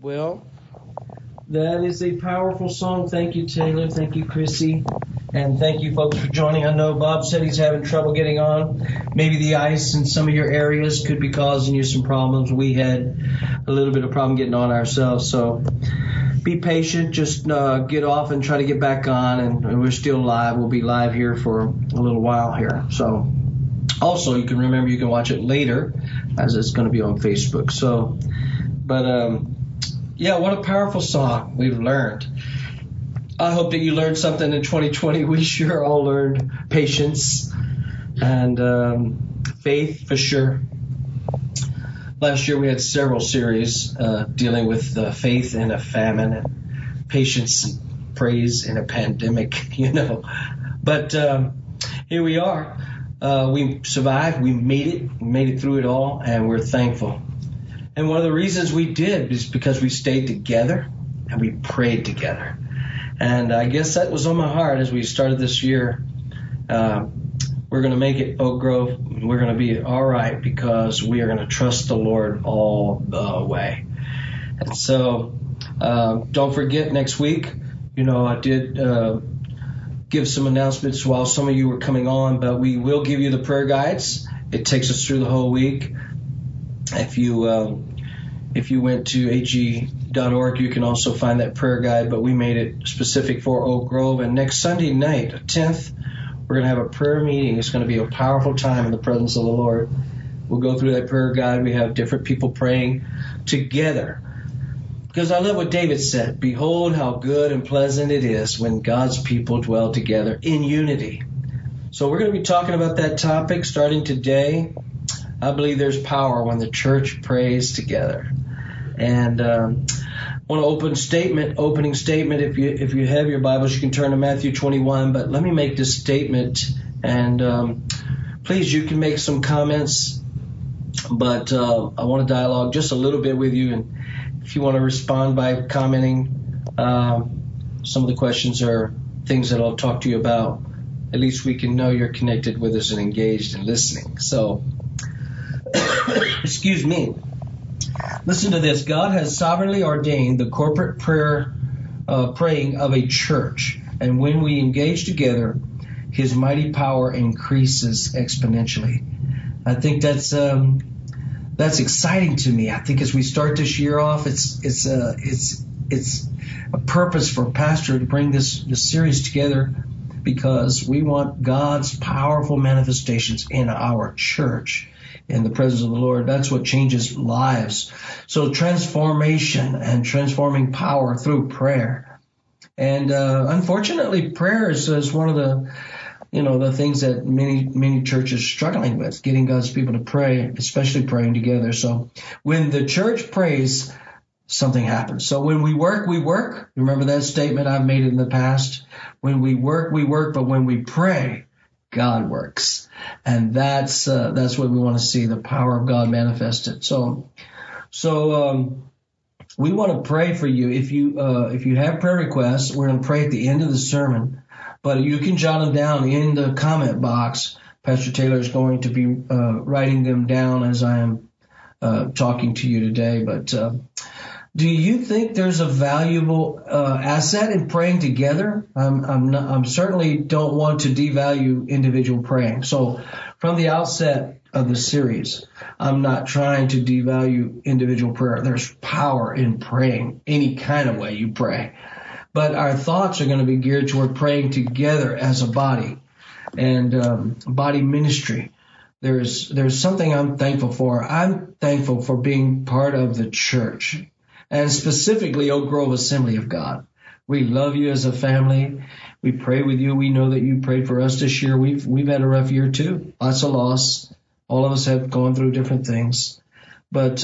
Well, that is a powerful song. Thank you, Taylor. Thank you, Chrissy. And thank you, folks, for joining. I know Bob said he's having trouble getting on. Maybe the ice in some of your areas could be causing you some problems. We had a little bit of problem getting on ourselves. So be patient. Just get off and try to get back on. And we're still live. We'll be live here for a little while here. So also, you can remember you can watch it later, as it's going to be on Facebook. So, but yeah, what a powerful song we've learned. I hope that you learned something in 2020. We sure all learned patience and faith for sure. Last year we had several series dealing with faith in a famine and patience and praise in a pandemic, you know. But here we are. We survived. We made it. We made it through it all, and we're thankful. And one of the reasons we did is because we stayed together and we prayed together. And I guess that was on my heart as we started this year. We're going to make it, Oak Grove. We're going to be all right because we are going to trust the Lord all the way. And so don't forget next week, you know, I did give some announcements while some of you were coming on, but we will give you the prayer guides. It takes us through the whole week. If you went to ag.org, you can also find that prayer guide, but we made it specific for Oak Grove. And next Sunday night, 10th, we're going to have a prayer meeting. It's going to be a powerful time in the presence of the Lord. We'll go through that prayer guide. We have different people praying together. Because I love what David said, "Behold how good and pleasant it is when God's people dwell together in unity." So we're going to be talking about that topic starting today. I believe there's power when the church prays together. And I want to opening statement. If you have your Bibles, you can turn to Matthew 21. But let me make this statement. And please, you can make some comments. But I want to dialogue just a little bit with you. And if you want to respond by commenting, some of the questions are things that I'll talk to you about. At least we can know you're connected with us and engaged and listening. So excuse me. Listen to this. God has sovereignly ordained the corporate prayer, praying of a church. And when we engage together, his mighty power increases exponentially. I think that's exciting to me. I think as we start this year off, it's a purpose for pastor to bring this series together, because we want God's powerful manifestations in our church. In the presence of the Lord, that's what changes lives. So transformation and transforming power through prayer. And unfortunately, prayer is one of the, you know, the things that many churches are struggling with, getting God's people to pray, especially praying together. So when the church prays, something happens. So when we work, we work. Remember that statement I've made in the past? When we work, but when we pray, God works. And that's what we want to see, the power of God manifested. So we want to pray for you. If you have prayer requests, we're going to pray at the end of the sermon, but you can jot them down in the comment box. Pastor Taylor is going to be writing them down as I am talking to you today. But do you think there's a valuable asset in praying together? I'm certainly don't want to devalue individual praying. So from the outset of the series, I'm not trying to devalue individual prayer. There's power in praying, any kind of way you pray. But our thoughts are going to be geared toward praying together as a body and body ministry. There's something I'm thankful for. I'm thankful for being part of the church. And specifically, Oak Grove Assembly of God. We love you as a family. We pray with you. We know that you prayed for us this year. We've had a rough year, too. Lots of loss. All of us have gone through different things. But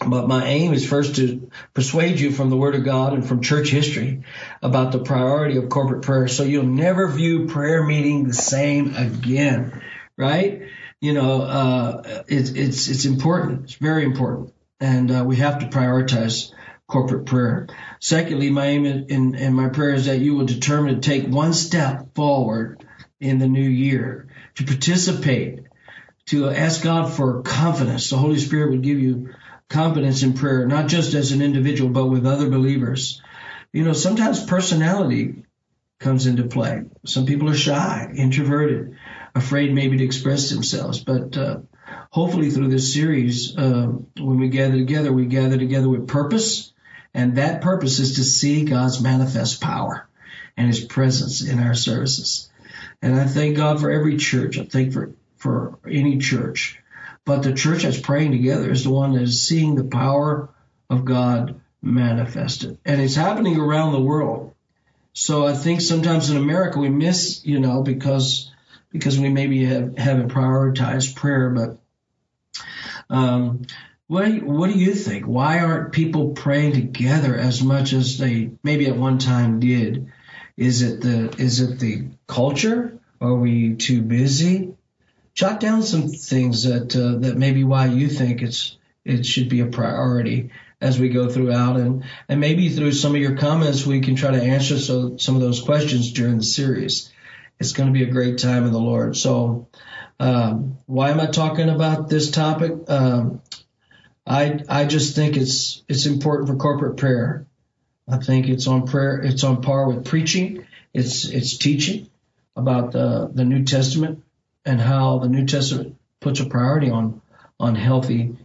my aim is first to persuade you from the Word of God and from church history about the priority of corporate prayer. So you'll never view prayer meeting the same again, right? You know, it's important. It's very important. And we have to prioritize corporate prayer. Secondly, my aim in my prayer is that you will determine to take one step forward in the new year, to participate, to ask God for confidence. The Holy Spirit would give you confidence in prayer, not just as an individual, but with other believers. You know, sometimes personality comes into play. Some people are shy, introverted, afraid maybe to express themselves. But hopefully through this series, when we gather together with purpose. And that purpose is to see God's manifest power and his presence in our services. And I thank God for every church. I thank for any church. But the church that's praying together is the one that is seeing the power of God manifested. And it's happening around the world. So I think sometimes in America we miss, you know, because we maybe haven't prioritized prayer. But what do you think? Why aren't people praying together as much as they maybe at one time did? Is it the culture? Are we too busy? Jot down some things that may be why you think it should be a priority as we go throughout, and maybe through some of your comments we can try to answer some of those questions during the series. It's going to be a great time in the Lord. So why am I talking about this topic? I just think it's important for corporate prayer. I think it's on prayer. It's on par with preaching. It's teaching about the New Testament and how the New Testament puts a priority on healthy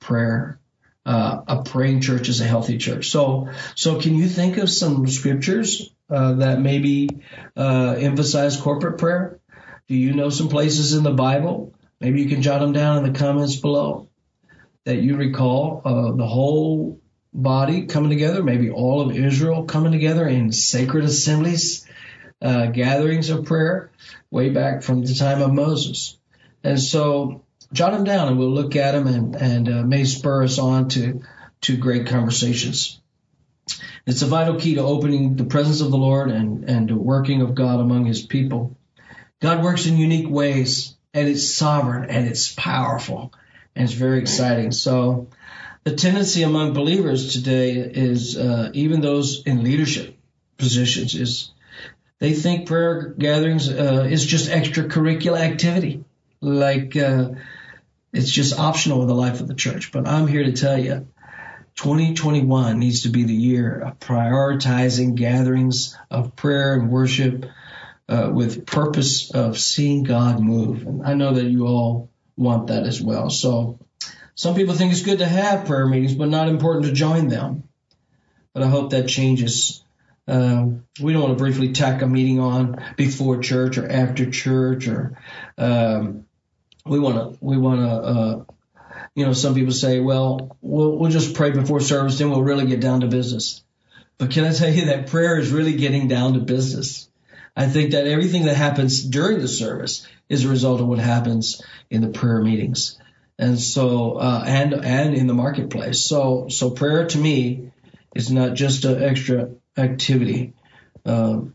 prayer. A praying church is a healthy church. So can you think of some scriptures that maybe emphasize corporate prayer? Do you know some places in the Bible? Maybe you can jot them down in the comments below that you recall the whole body coming together, maybe all of Israel coming together in sacred assemblies, gatherings of prayer way back from the time of Moses. And so jot them down and we'll look at them and may spur us on to great conversations. It's a vital key to opening the presence of the Lord and the working of God among his people. God works in unique ways, and it's sovereign and it's powerful and it's very exciting. So the tendency among believers today is, even those in leadership positions, is they think prayer gatherings is just extracurricular activity, like it's just optional in the life of the church. But I'm here to tell you, 2021 needs to be the year of prioritizing gatherings of prayer and worship with purpose of seeing God move. And I know that you all want that as well. So some people think it's good to have prayer meetings, but not important to join them. But I hope that changes. We don't want to briefly tack a meeting on before church or after church, or we want to you know, some people say, well, we'll just pray before service, then we'll really get down to business. But can I tell you that prayer is really getting down to business? I think that everything that happens during the service is a result of what happens in the prayer meetings. And so, and in the marketplace. So prayer to me is not just an extra activity. And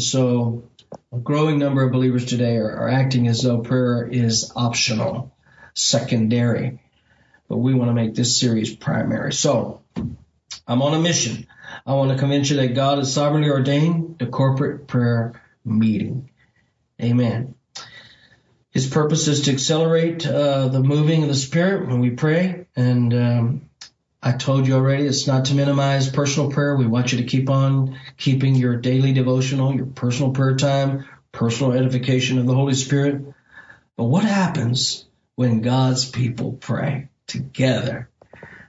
so a growing number of believers today are acting as though prayer is optional, secondary, but we want to make this series primary. So I'm on a mission. I want to convince you that God has sovereignly ordained the corporate prayer meeting. Amen. His purpose is to accelerate the moving of the Spirit when we pray. And I told you already, it's not to minimize personal prayer. We want you to keep on keeping your daily devotional, your personal prayer time, personal edification of the Holy Spirit. But what happens when God's people pray together?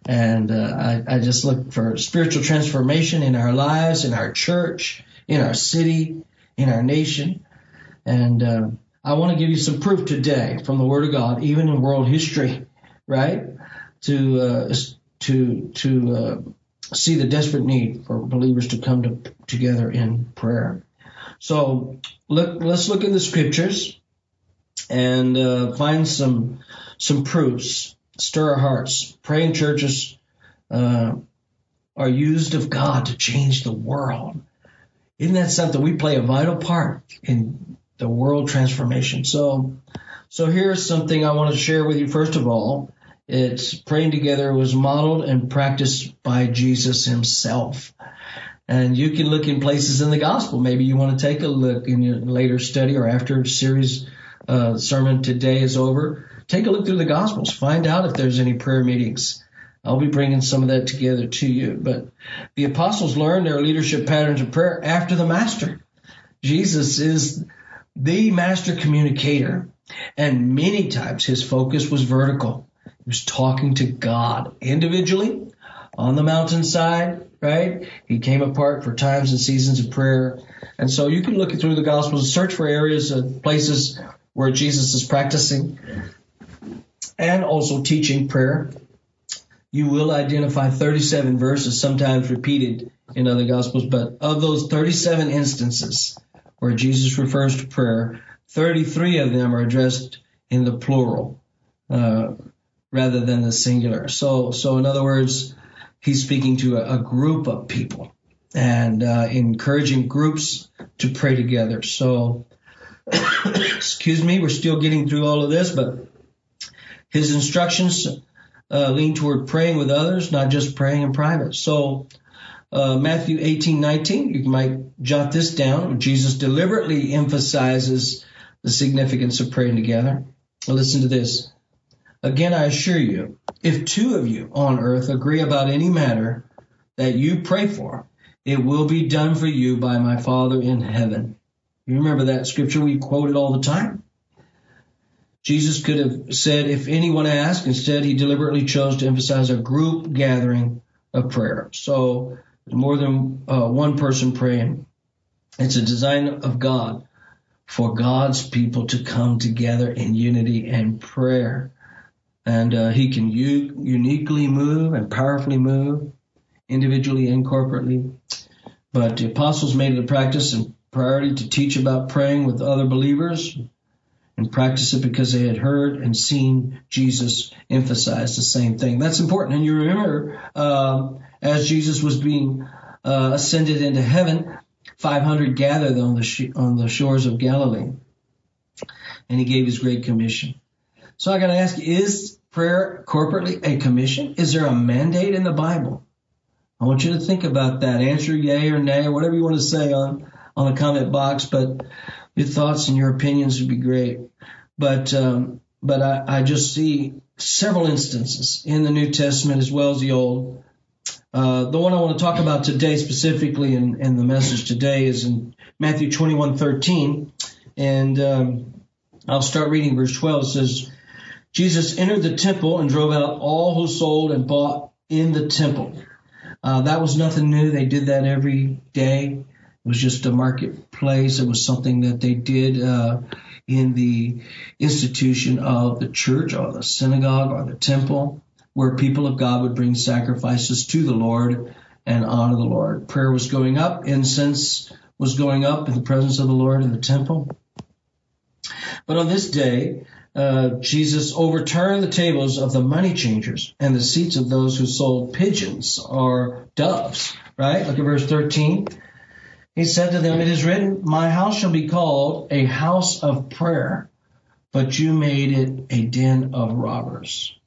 And I just look for spiritual transformation in our lives, in our church, in our city, in our nation. And I want to give you some proof today from the Word of God, even in world history, right? To see the desperate need for believers to come together in prayer. So let's look in the Scriptures and find some proofs. Stir our hearts. Praying churches are used of God to change the world. Isn't that something? We play a vital part in the world transformation. So here's something I want to share with you. First of all, it's praying together was modeled and practiced by Jesus himself. And you can look in places in the gospel. Maybe you want to take a look in your later study or after series sermon today is over. Take a look through the gospels. Find out if there's any prayer meetings I'll be bringing some of that together to you. But the apostles learned their leadership patterns of prayer after the master. Jesus is the master communicator, and many times his focus was vertical. He was talking to God individually on the mountainside, right? He came apart for times and seasons of prayer. And so you can look through the Gospels and search for areas and places where Jesus is practicing and also teaching prayer. You will identify 37 verses, sometimes repeated in other Gospels, but of those 37 instances where Jesus refers to prayer, 33 of them are addressed in the plural rather than the singular. So in other words, he's speaking to a group of people and encouraging groups to pray together. So, excuse me, we're still getting through all of this, but his instructions lean toward praying with others, not just praying in private. So Matthew 18:19, you might jot this down. Jesus deliberately emphasizes the significance of praying together. Listen to this. Again, I assure you, if two of you on earth agree about any matter that you pray for, it will be done for you by my Father in heaven. You remember that scripture we quoted all the time? Jesus could have said, if anyone asked. Instead, he deliberately chose to emphasize a group gathering of prayer. So more than one person praying. It's a design of God for God's people to come together in unity and prayer. And he can uniquely move and powerfully move, individually and corporately. But the apostles made it a practice and priority to teach about praying with other believers and practice it because they had heard and seen Jesus emphasize the same thing. That's important. And you remember, as Jesus was being ascended into heaven, 500 gathered on the shores of Galilee, and he gave his great commission. So I got to ask, is prayer corporately a commission? Is there a mandate in the Bible? I want you to think about that. Answer yay or nay or whatever you want to say on the comment box, but your thoughts and your opinions would be great. But I just see several instances in the New Testament as well as the Old. The one I want to talk about today specifically in the message today is in Matthew 21:13, and I'll start reading verse 12. It says, Jesus entered the temple and drove out all who sold and bought in the temple. That was nothing new. They did that every day. It was just a marketplace. It was something that they did in the institution of the church or the synagogue or the temple, where people of God would bring sacrifices to the Lord and honor the Lord. Prayer was going up. Incense was going up in the presence of the Lord in the temple. But on this day, Jesus overturned the tables of the money changers and the seats of those who sold pigeons or doves, right? Look at verse 13. He said to them, it is written, my house shall be called a house of prayer, but you made it a den of robbers.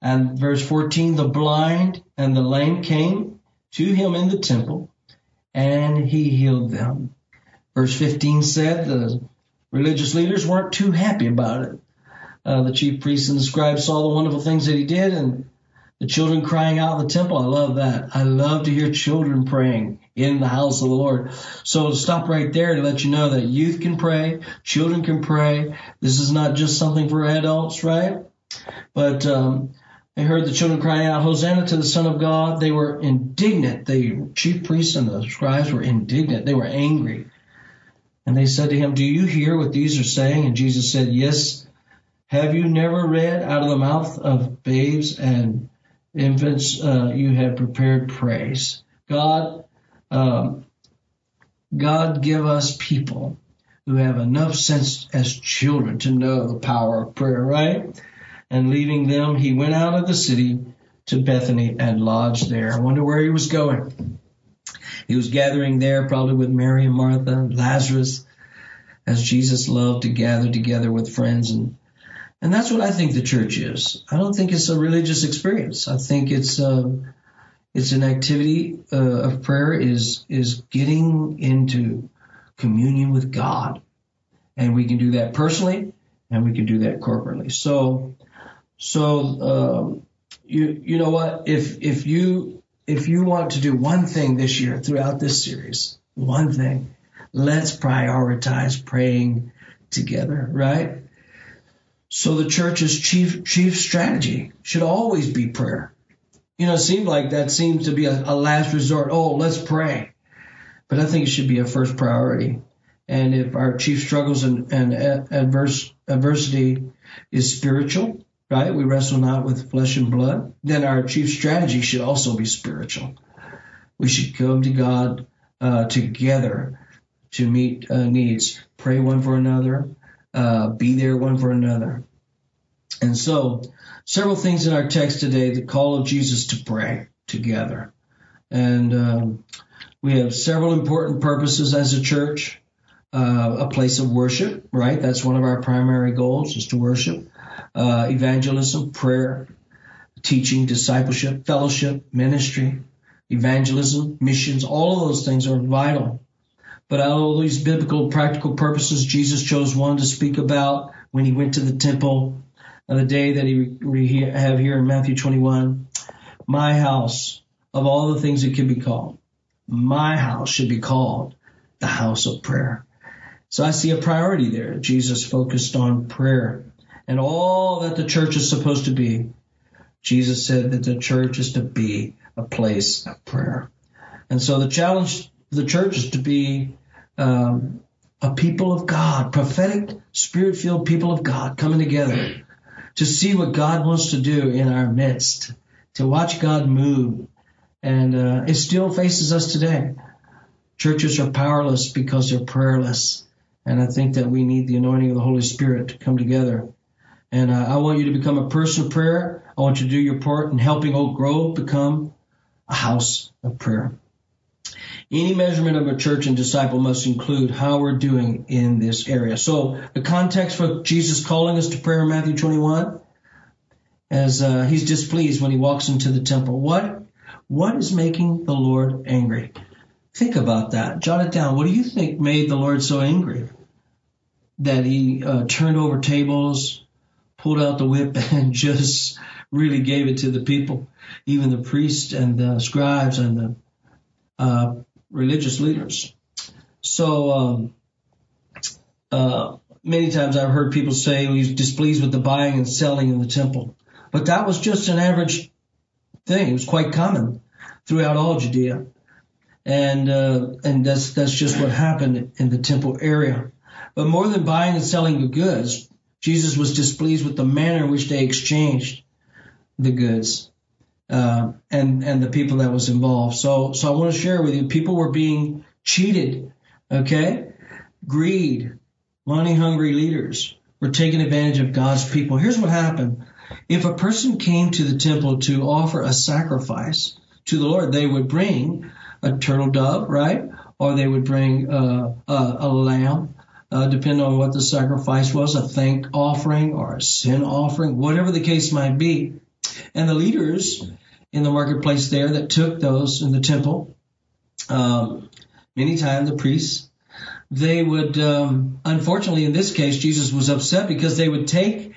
And verse 14, the blind and the lame came to him in the temple, and he healed them. Verse 15 said, the religious leaders weren't too happy about it. The chief priests and the scribes saw the wonderful things that he did, and the children crying out in the temple. I love that. I love to hear children praying in the house of the Lord. So stop right there to let you know that youth can pray, children can pray. This is not just something for adults, right? But they heard the children crying out, Hosanna to the Son of God. They were indignant. The chief priests and the scribes were indignant. They were angry. And they said to him, do you hear what these are saying? And Jesus said, yes. Have you never read out of the mouth of babes and infants you have prepared praise? God, God give us people who have enough sense as children to know the power of prayer, right? And leaving them, he went out of the city to Bethany and lodged there. I wonder where he was going. He was gathering there probably with Mary and Martha, Lazarus, as Jesus loved to gather together with friends. And that's what I think the church is. I don't think it's a religious experience. I think it's an activity of prayer is getting into communion with God. And we can do that personally, and we can do that corporately. So you know what? If you want to do one thing this year throughout this series, one thing, let's prioritize praying together, right? So the church's chief strategy should always be prayer. You know, it seemed like that seems to be a last resort. Oh, let's pray. But I think it should be a first priority. And if our chief struggles and adversity is spiritual, right? We wrestle not with flesh and blood. Then our chief strategy should also be spiritual. We should come to God together to meet needs, pray one for another, be there one for another. And so several things in our text today, the call of Jesus to pray together. And we have several important purposes as a church, a place of worship, right? That's one of our primary goals is to worship, evangelism, prayer, teaching, discipleship, fellowship, ministry, evangelism, missions. All of those things are vital. But out of all these biblical practical purposes, Jesus chose one to speak about when he went to the temple on the day that we have here in Matthew 21. My house, of all the things it could be called, my house should be called the house of prayer. So I see a priority there. Jesus focused on prayer and all that the church is supposed to be. Jesus said that the church is to be a place of prayer. And so the challenge of the church is to be a people of God, prophetic, spirit-filled people of God coming together to see what God wants to do in our midst, to watch God move. And it still faces us today. Churches are powerless because they're prayerless. And I think that we need the anointing of the Holy Spirit to come together. And I want you to become a person of prayer. I want you to do your part in helping Oak Grove become a house of prayer. Any measurement of a church and disciple must include how we're doing in this area. So the context for Jesus calling us to prayer in Matthew 21, as he's displeased when he walks into the temple. What is making the Lord angry? Think about that. Jot it down. What do you think made the Lord so angry that he turned over tables, pulled out the whip, and just really gave it to the people, even the priests and the scribes and the religious leaders. So many times I've heard people say he's displeased with the buying and selling in the temple. But that was just an average thing. It was quite common throughout all Judea. And that's just what happened in the temple area. But more than buying and selling the goods, Jesus was displeased with the manner in which they exchanged the goods. And the people that was involved. So I want to share with you, people were being cheated, okay? Greed, money-hungry leaders were taking advantage of God's people. Here's what happened. If a person came to the temple to offer a sacrifice to the Lord, they would bring a turtle dove, right? Or they would bring a lamb, depending on what the sacrifice was, a thank offering or a sin offering, whatever the case might be. And the leaders in the marketplace there that took those in the temple, many times the priests, they would, unfortunately in this case, Jesus was upset because they would say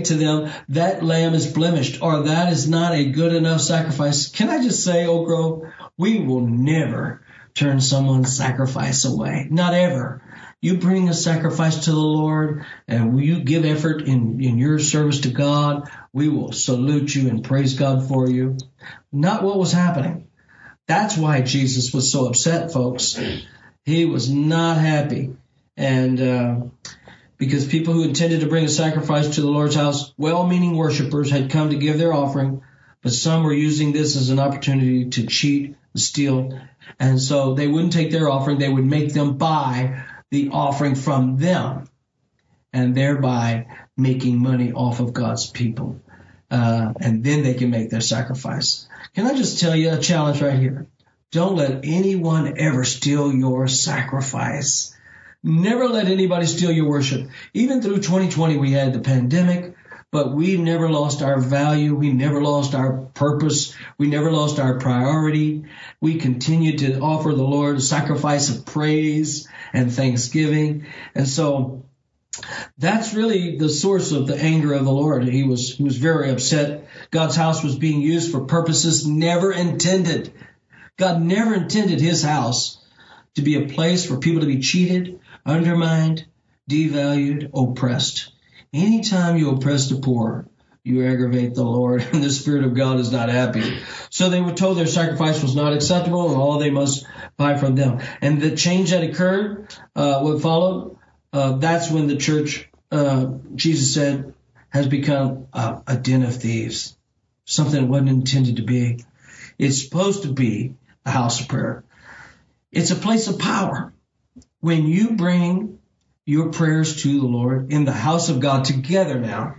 to them, that lamb is blemished or that is not a good enough sacrifice. Can I just say, Oak Grove, we will never turn someone's sacrifice away. Not ever. You bring a sacrifice to the Lord and you give effort in your service to God. We will salute you and praise God for you. Not what was happening. That's why Jesus was so upset, folks. He was not happy. And because people who intended to bring a sacrifice to the Lord's house, well-meaning worshipers had come to give their offering, but some were using this as an opportunity to cheat, steal. And so they wouldn't take their offering. They would make them buy the offering from them and thereby making money off of God's people. And then they can make their sacrifice. Can I just tell you a challenge right here? Don't let anyone ever steal your sacrifice. Never let anybody steal your worship. Even through 2020, we had the pandemic, but we never lost our value. We never lost our purpose. We never lost our priority. We continued to offer the Lord a sacrifice of praise and thanksgiving. And so that's really the source of the anger of the Lord. He was very upset God's house was being used for purposes never intended. God never intended his house to be a place for people to be cheated, undermined, devalued, oppressed. Anytime you oppress the poor, you aggravate the Lord, and the Spirit of God is not happy. So they were told their sacrifice was not acceptable, and all they must buy from them. And the change that occurred, what followed, that's when the church, Jesus said, has become a den of thieves, something it wasn't intended to be. It's supposed to be a house of prayer. It's a place of power. When you bring your prayers to the Lord in the house of God together now,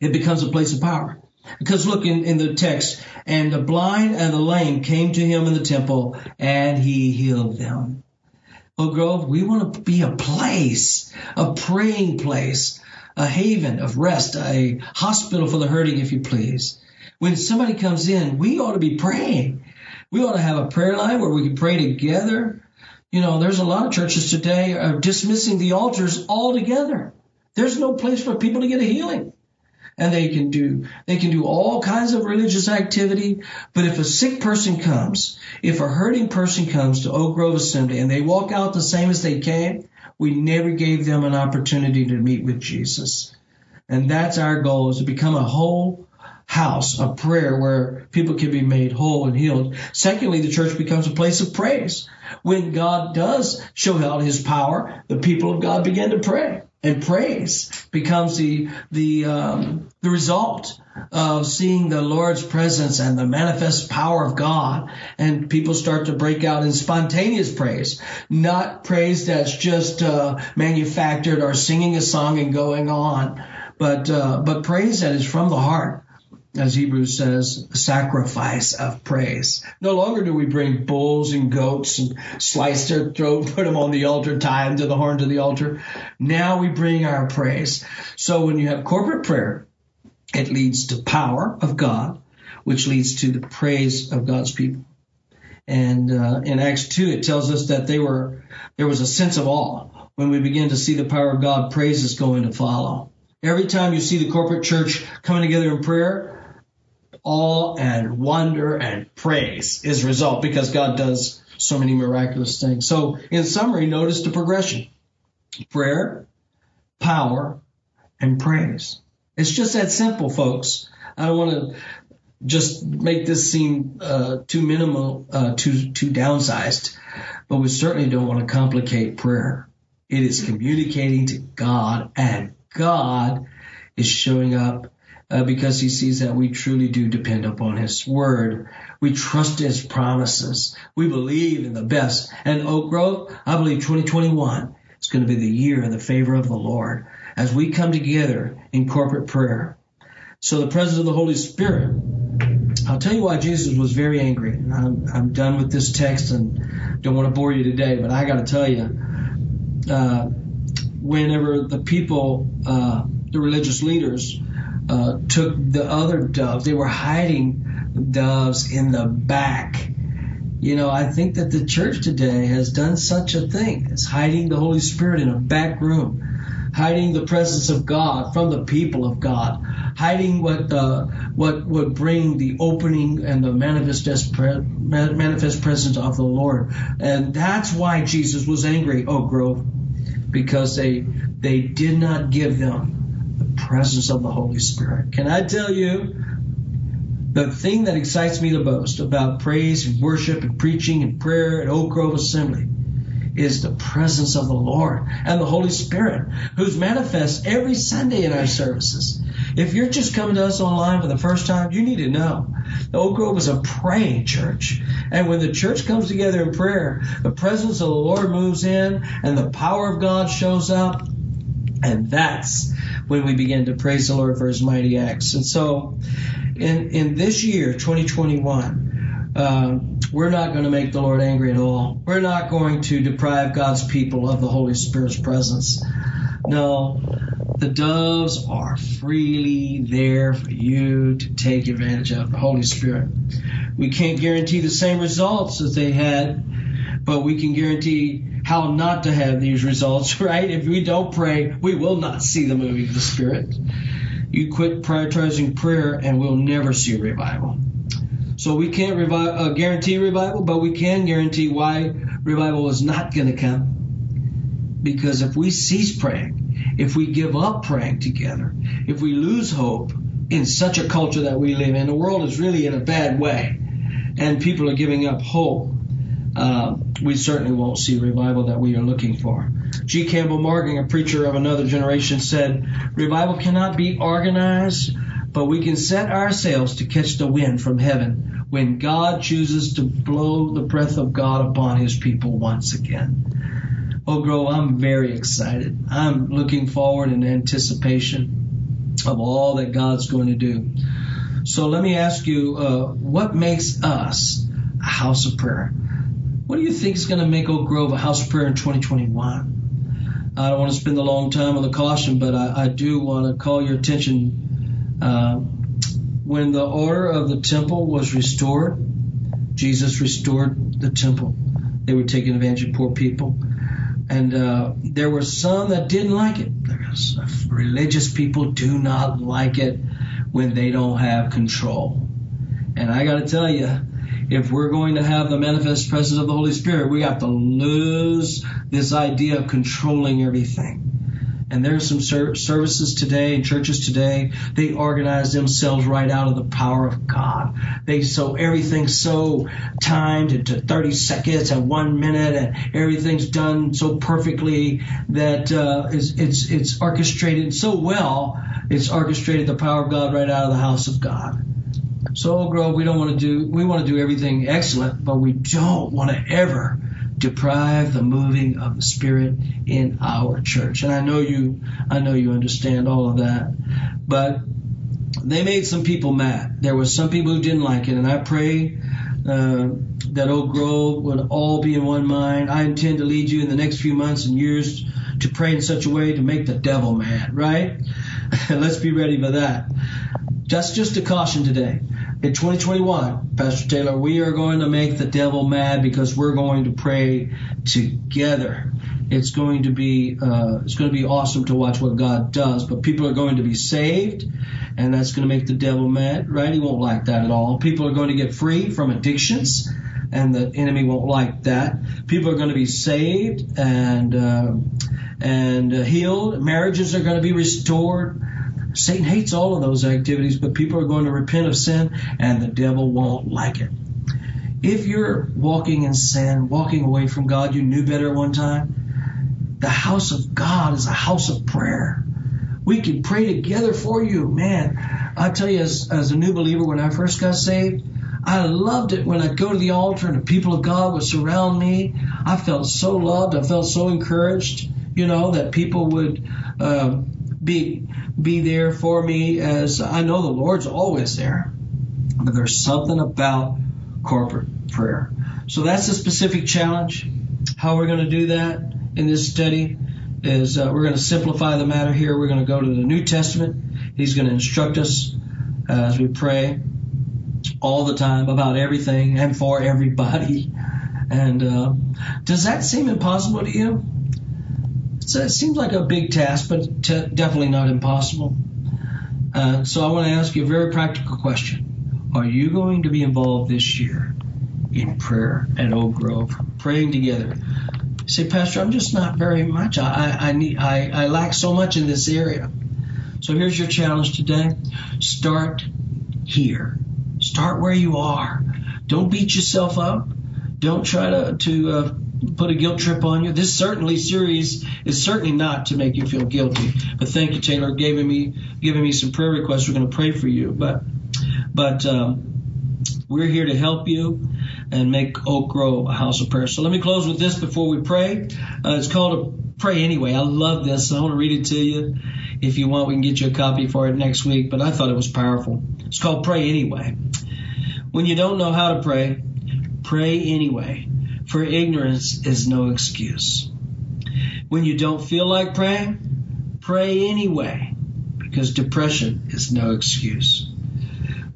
it becomes a place of power. Because look in the text, and the blind and the lame came to him in the temple, and he healed them. Oak Grove, we want to be a place, a praying place, a haven of rest, a hospital for the hurting, if you please. When somebody comes in, we ought to be praying. We ought to have a prayer line where we can pray together. You know, there's a lot of churches today are dismissing the altars altogether. There's no place for people to get a healing. And they can do all kinds of religious activity. But if a sick person comes, if a hurting person comes to Oak Grove Assembly and they walk out the same as they came, we never gave them an opportunity to meet with Jesus. And that's our goal, is to become a whole house of prayer where people can be made whole and healed. Secondly, the church becomes a place of praise. When God does show out his power, the people of God begin to pray. And praise becomes the result of seeing the Lord's presence and the manifest power of God. And people start to break out in spontaneous praise, not praise that's just manufactured or singing a song and going on, but praise that is from the heart. As Hebrews says, sacrifice of praise. No longer do we bring bulls and goats and slice their throat, put them on the altar, tie them to the horn to the altar. Now we bring our praise. So when you have corporate prayer, it leads to power of God, which leads to the praise of God's people. And in Acts 2, it tells us that there was a sense of awe. When we begin to see the power of God, praise is going to follow. Every time you see the corporate church coming together in prayer, awe and wonder and praise is result, because God does so many miraculous things. So in summary, notice the progression: prayer, power, and praise. It's just that simple, folks. I don't want to just make this seem too minimal, too downsized, but we certainly don't want to complicate prayer. It is communicating to God, and God is showing up because he sees that we truly do depend upon his word. We trust his promises. We believe in the best. And Oak Grove, I believe 2021 is going to be the year of the favor of the Lord as we come together in corporate prayer. So the presence of the Holy Spirit, I'll tell you why Jesus was very angry. And I'm done with this text and don't want to bore you today, but I got to tell you, whenever the people, the religious leaders, took the other doves. They were hiding doves in the back. You know, I think that the church today has done such a thing as hiding the Holy Spirit in a back room, hiding the presence of God from the people of God, hiding what would bring the opening and the manifest presence of the Lord. And that's why Jesus was angry, Oak Grove, because they did not give them presence of the Holy Spirit. Can I tell you, the thing that excites me the most about praise and worship and preaching and prayer at Oak Grove Assembly is the presence of the Lord and the Holy Spirit, who's manifest every Sunday in our services. If you're just coming to us online for the first time, you need to know the Oak Grove is a praying church. And when the church comes together in prayer, the presence of the Lord moves in and the power of God shows up. And that's when we begin to praise the Lord for his mighty acts. And so in this year, 2021, we're not going to make the Lord angry at all. We're not going to deprive God's people of the Holy Spirit's presence. No, the doves are freely there for you to take advantage of, the Holy Spirit. We can't guarantee the same results that they had, but we can guarantee how not to have these results, right? If we don't pray, we will not see the moving of the Spirit. You quit prioritizing prayer and we'll never see revival. So we can't guarantee revival, but we can guarantee why revival is not going to come. Because if we cease praying, if we give up praying together, if we lose hope in such a culture that we live in, the world is really in a bad way, and people are giving up hope, we certainly won't see revival that we are looking for. G. Campbell Morgan, a preacher of another generation, said, "Revival cannot be organized, but we can set our sails to catch the wind from heaven when God chooses to blow the breath of God upon his people once again." Oak Grove, I'm very excited. I'm looking forward in anticipation of all that God's going to do. So let me ask you, what makes us a house of prayer? What do you think is going to make Oak Grove a house of prayer in 2021? I don't want to spend a long time on the caution, but I do want to call your attention. When the order of the temple was restored, Jesus restored the temple. They were taking advantage of poor people. And there were some that didn't like it. Religious people do not like it when they don't have control. And I got to tell you, if we're going to have the manifest presence of the Holy Spirit, we have to lose this idea of controlling everything. And there are some services today and churches today, they organize themselves right out of the power of God. They so everything's so timed into 30 seconds and 1 minute, and everything's done so perfectly that it's orchestrated so well. It's orchestrated the power of God right out of the house of God. So Oak Grove, we want to do everything excellent, but we don't want to ever deprive the moving of the Spirit in our church. And I know you understand all of that. But they made some people mad. There were some people who didn't like it. And I pray that Oak Grove would all be in one mind. I intend to lead you in the next few months and years to pray in such a way to make the devil mad, right? Let's be ready for that. That's just a caution today. In 2021, Pastor Taylor, we are going to make the devil mad because we're going to pray together. It's going to be awesome to watch what God does, but people are going to be saved, and that's going to make the devil mad, right? He won't like that at all. People are going to get free from addictions, and the enemy won't like that. People are going to be saved and healed. Marriages are going to be restored. Satan hates all of those activities, but people are going to repent of sin, and the devil won't like it. If you're walking in sin, walking away from God, you knew better at one time, the house of God is a house of prayer. We can pray together for you. Man, I tell you, as a new believer, when I first got saved, I loved it when I'd go to the altar and the people of God would surround me. I felt so loved. I felt so encouraged, that people would be there for me, as I know the Lord's always there. But there's something about corporate prayer. So that's a specific challenge. How we're going to do that in this study is we're going to simplify the matter here. We're going to go to the New Testament. He's going to instruct us as we pray all the time about everything and for everybody. And does that seem impossible to you? So it seems like a big task, but definitely not impossible. So I want to ask you a very practical question. Are you going to be involved this year in prayer at Oak Grove, praying together? You say, Pastor, I'm just not very much. I lack so much in this area. So here's your challenge today. Start here. Start where you are. Don't beat yourself up. Don't try to put a guilt trip on you. This series is certainly not to make you feel guilty. But thank you, Taylor, giving me some prayer requests. We're going to pray for you. But we're here to help you and make Oak Grove a house of prayer. So let me close with this before we pray. It's called Pray Anyway. I love this. I want to read it to you. If you want, we can get you a copy for it next week. But I thought it was powerful. It's called Pray Anyway. When you don't know how to pray, pray anyway. For ignorance is no excuse. When you don't feel like praying, pray anyway, because depression is no excuse.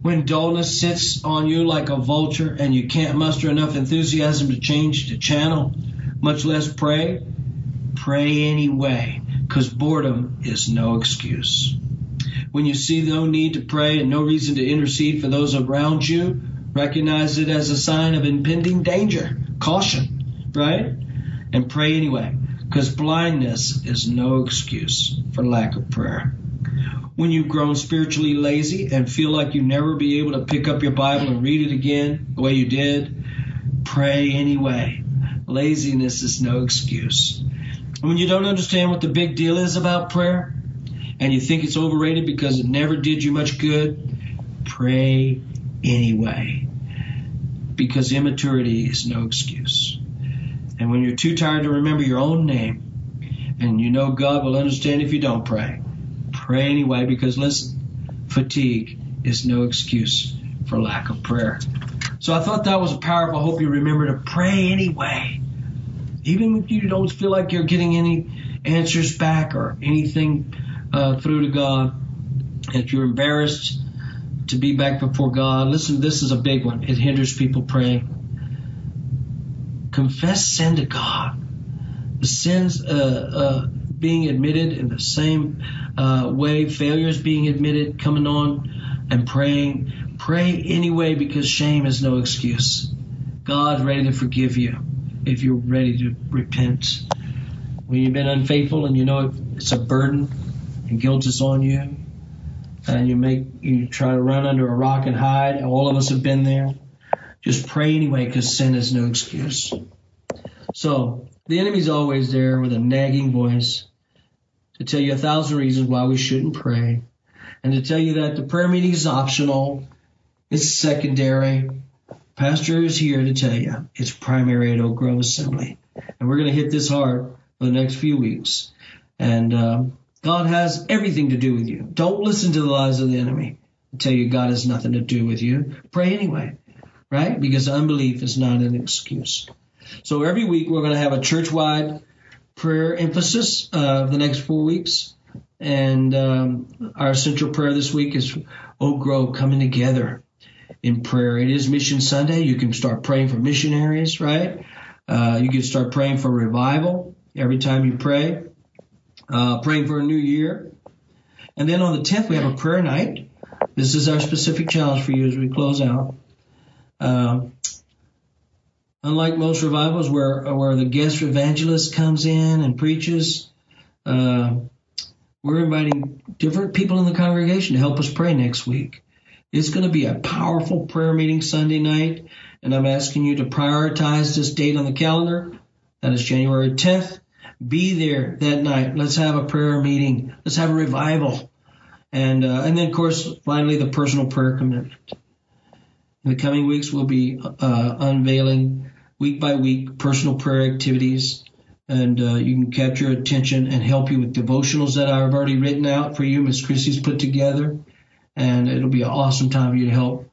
When dullness sits on you like a vulture and you can't muster enough enthusiasm to change the channel, much less pray, pray anyway, because boredom is no excuse. When you see no need to pray and no reason to intercede for those around you, recognize it as a sign of impending danger, caution, right? And pray anyway, because blindness is no excuse for lack of prayer. When you've grown spiritually lazy and feel like you never be able to pick up your Bible and read it again the way you did, pray anyway. Laziness is no excuse. And when you don't understand what the big deal is about prayer, and you think it's overrated because it never did you much good, pray anyway, because immaturity is no excuse. And when you're too tired to remember your own name, and you know God will understand if you don't pray, pray anyway, because listen, fatigue is no excuse for lack of prayer. So I thought that was powerful. I hope you remember to pray anyway, even if you don't feel like you're getting any answers back or anything through to God. If you're embarrassed to be back before God, listen, this is a big one. It hinders people praying. Confess sin to God. The sins being admitted in the same way, failures being admitted, coming on and praying. Pray anyway, because shame is no excuse. God's ready to forgive you if you're ready to repent. When you've been unfaithful and you know it's a burden and guilt is on you, and you try to run under a rock and hide. All of us have been there. Just pray anyway, because sin is no excuse. So the enemy's always there with a nagging voice to tell you 1,000 reasons why we shouldn't pray, and to tell you that the prayer meeting is optional, it's secondary. Pastor is here to tell you it's primary at Oak Grove Assembly. And we're going to hit this hard for the next few weeks. And God has everything to do with you. Don't listen to the lies of the enemy and tell you God has nothing to do with you. Pray anyway, right? Because unbelief is not an excuse. So every week we're going to have a church-wide prayer emphasis the next 4 weeks. And our central prayer this week is Oak Grove coming together in prayer. It is Mission Sunday. You can start praying for missionaries, right? You can start praying for revival every time you pray. Praying for a new year. And then on the 10th, we have a prayer night. This is our specific challenge for you as we close out. Unlike most revivals where the guest evangelist comes in and preaches, we're inviting different people in the congregation to help us pray next week. It's going to be a powerful prayer meeting Sunday night, and I'm asking you to prioritize this date on the calendar. That is January 10th. Be there that night. Let's have a prayer meeting. Let's have a revival. And then, of course, finally, the personal prayer commitment. In the coming weeks, we'll be unveiling week by week personal prayer activities, and you can capture attention and help you with devotionals that I've already written out for you. Miss Chrissy's put together, and it'll be an awesome time for you to help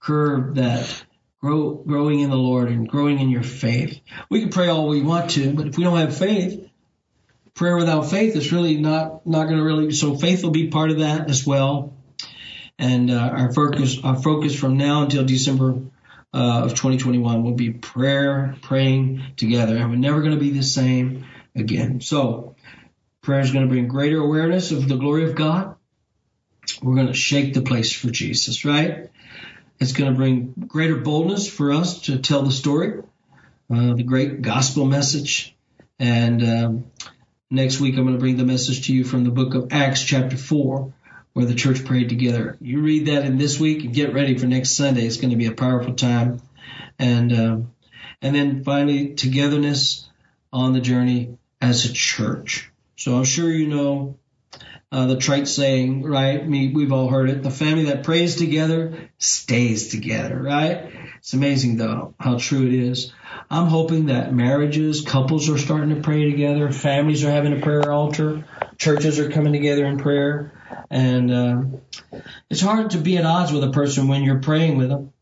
curb that. Growing in the Lord and growing in your faith. We can pray all we want to, but if we don't have faith, prayer without faith is really not going to really. So faith will be part of that as well. And our focus from now until December of 2021 will be praying together. And we're never going to be the same again. So prayer is going to bring greater awareness of the glory of God. We're going to shake the place for Jesus, right? It's going to bring greater boldness for us to tell the story, the great gospel message. And next week, I'm going to bring the message to you from the book of Acts chapter 4, where the church prayed together. You read that in this week and get ready for next Sunday. It's going to be a powerful time. And then finally, togetherness on the journey as a church. So I'm sure you know the trite saying, right? We've all heard it. The family that prays together stays together, right? It's amazing, though, how true it is. I'm hoping that marriages, couples are starting to pray together. Families are having a prayer altar. Churches are coming together in prayer. And it's hard to be at odds with a person when you're praying with them.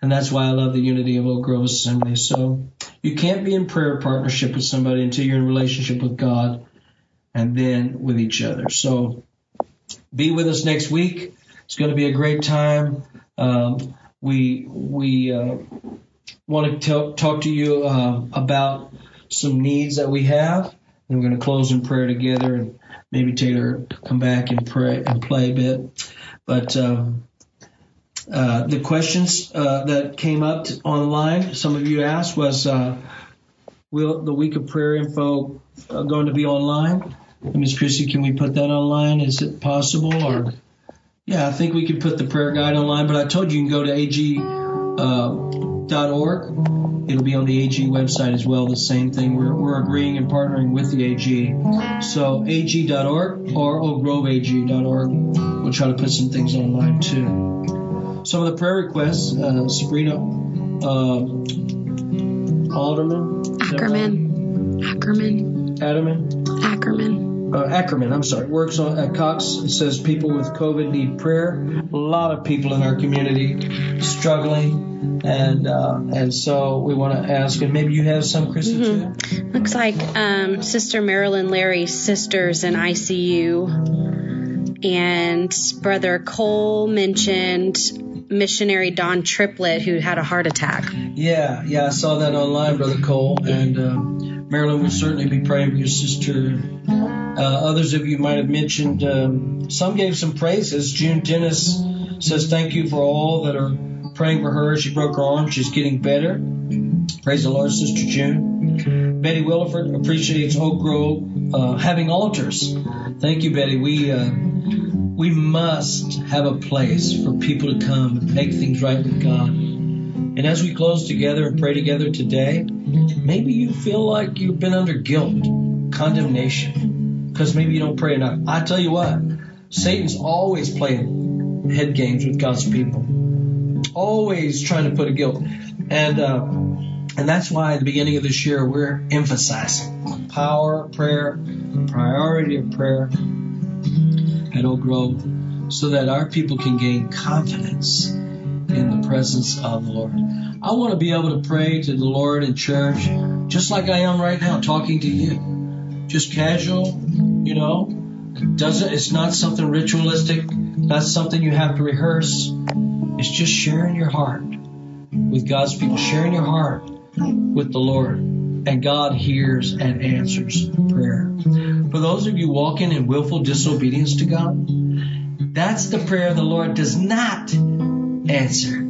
And that's why I love the unity of Oak Grove Assembly. So you can't be in prayer partnership with somebody until you're in relationship with God, and then with each other. So be with us next week. It's going to be a great time. We want to talk to you about some needs that we have And we're going to close in prayer together, and maybe Taylor come back and pray and play a bit. But the questions that came up online, some of you asked, was will the week of prayer info going to be online? Ms. Christie, can we put that online? Is it possible? Or yeah, I think we could put the prayer guide online. But I told you, you can go to ag.org. It'll be on the AG website as well. The same thing. We're agreeing and partnering with the AG. So ag.org or ogroveag.org. We'll try to put some things online too. Some of the prayer requests, Sabrina, Alderman Ackerman, works at Cox. It says people with COVID need prayer. A lot of people in our community struggling, and so we want to ask, and maybe you have some, Kristen, too? Looks like Sister Marilyn Larry's sister's in ICU, and Brother Cole mentioned missionary Don Triplett, who had a heart attack. Yeah, I saw that online, Brother Cole, and Marilyn will certainly be praying for your sister. Others of you might have mentioned, some gave some praises. June Dennis says, thank you for all that are praying for her. She broke her arm. She's getting better. Praise the Lord, Sister June. Betty Williford appreciates Oak Grove having altars. Thank you, Betty. We must have a place for people to come and make things right with God. And as we close together and pray together today, maybe you feel like you've been under guilt, condemnation, because maybe you don't pray enough. I tell you what, Satan's always playing head games with God's people, always trying to put a guilt. And that's why at the beginning of this year, we're emphasizing power, prayer, priority of prayer at Oak Grove, so that our people can gain confidence in the presence of the Lord. I want to be able to pray to the Lord in church just like I am right now, talking to you. Just casual, it's not something ritualistic, not something you have to rehearse. It's just sharing your heart with God's people, sharing your heart with the Lord. And God hears and answers prayer. For those of you walking in willful disobedience to God, that's the prayer the Lord does not answer.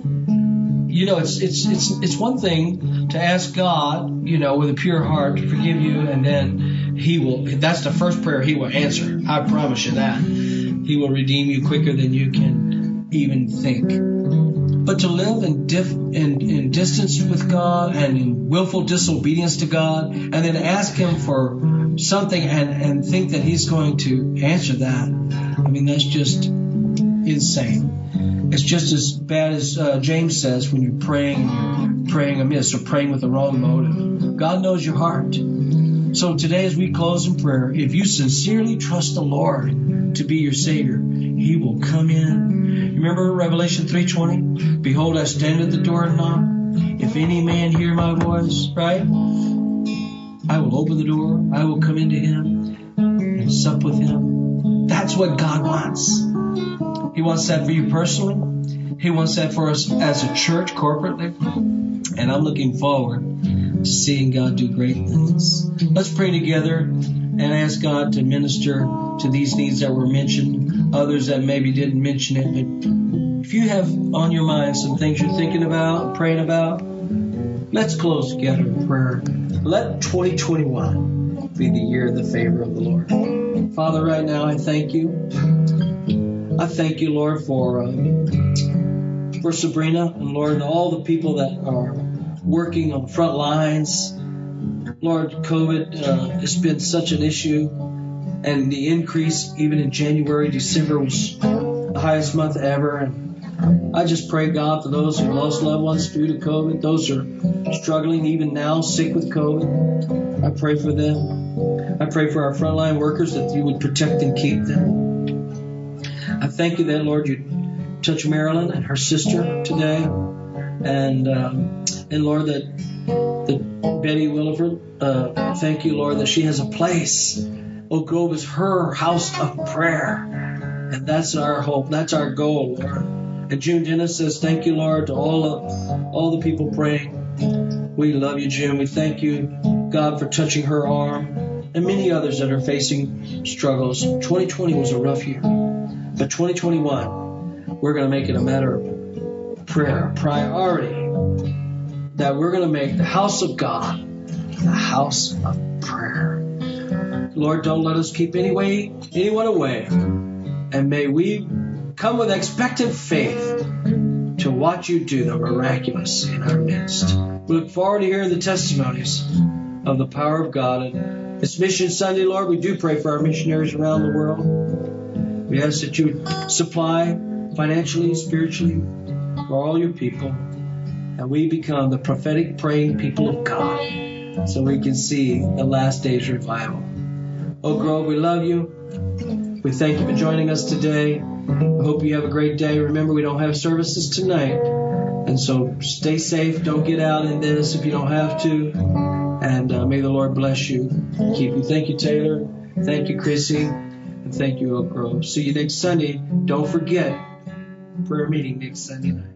It's one thing to ask God, with a pure heart to forgive you, and then He will. That's the first prayer He will answer. I promise you that. He will redeem you quicker than you can even think. But to live in distance with God and in willful disobedience to God, and then ask Him for something and think that He's going to answer that, that's just insane. It's just as bad as James says, when you're praying amiss or praying with the wrong motive. God knows your heart. So today, as we close in prayer, if you sincerely trust the Lord to be your Savior, He will come in. Remember Revelation 3:20? Behold, I stand at the door and knock. If any man hear my voice, right? I will open the door. I will come into him and sup with him. That's what God wants. He wants that for you personally. He wants that for us as a church corporately. And I'm looking forward to seeing God do great things. Let's pray together and ask God to minister to these needs that were mentioned, others that maybe didn't mention it. But if you have on your mind some things you're thinking about, praying about, let's close together in prayer. Let 2021 be the year of the favor of the Lord. Father, right now I thank you. I thank you, Lord, for Sabrina, and Lord, and all the people that are working on the front lines. Lord, COVID has been such an issue, and the increase even in January, December was the highest month ever. And I just pray, God, for those who lost loved ones due to COVID, those who are struggling even now, sick with COVID. I pray for them. I pray for our frontline workers that you would protect and keep them. I thank you that, Lord, you touch Marilyn and her sister today. And Lord, that Betty Williford, thank you, Lord, that she has a place. Oak Grove is her house of prayer. And that's our hope. That's our goal, Lord. And June Dennis says, thank you, Lord, to all the people praying. We love you, June. We thank you, God, for touching her arm. and many others that are facing struggles. 2020 was a rough year, but 2021, we're going to make it a matter of prayer, a priority, that we're going to make the house of God the house of prayer. Lord, don't let us keep anyone away, and may we come with expectant faith to watch you do the miraculous in our midst. We look forward to hearing the testimonies of the power of God. And it's Mission Sunday, Lord. We do pray for our missionaries around the world. We ask that you would supply financially and spiritually for all your people, and we become the prophetic praying people of God so we can see the last days revival. Oak Grove, we love you. We thank you for joining us today. I hope you have a great day. Remember, we don't have services tonight, and so stay safe. Don't get out in this if you don't have to. And may the Lord bless you, keep you. Thank you, Taylor. Thank you, Chrissy. And thank you, Oak Grove. See you next Sunday. Don't forget, prayer meeting next Sunday night.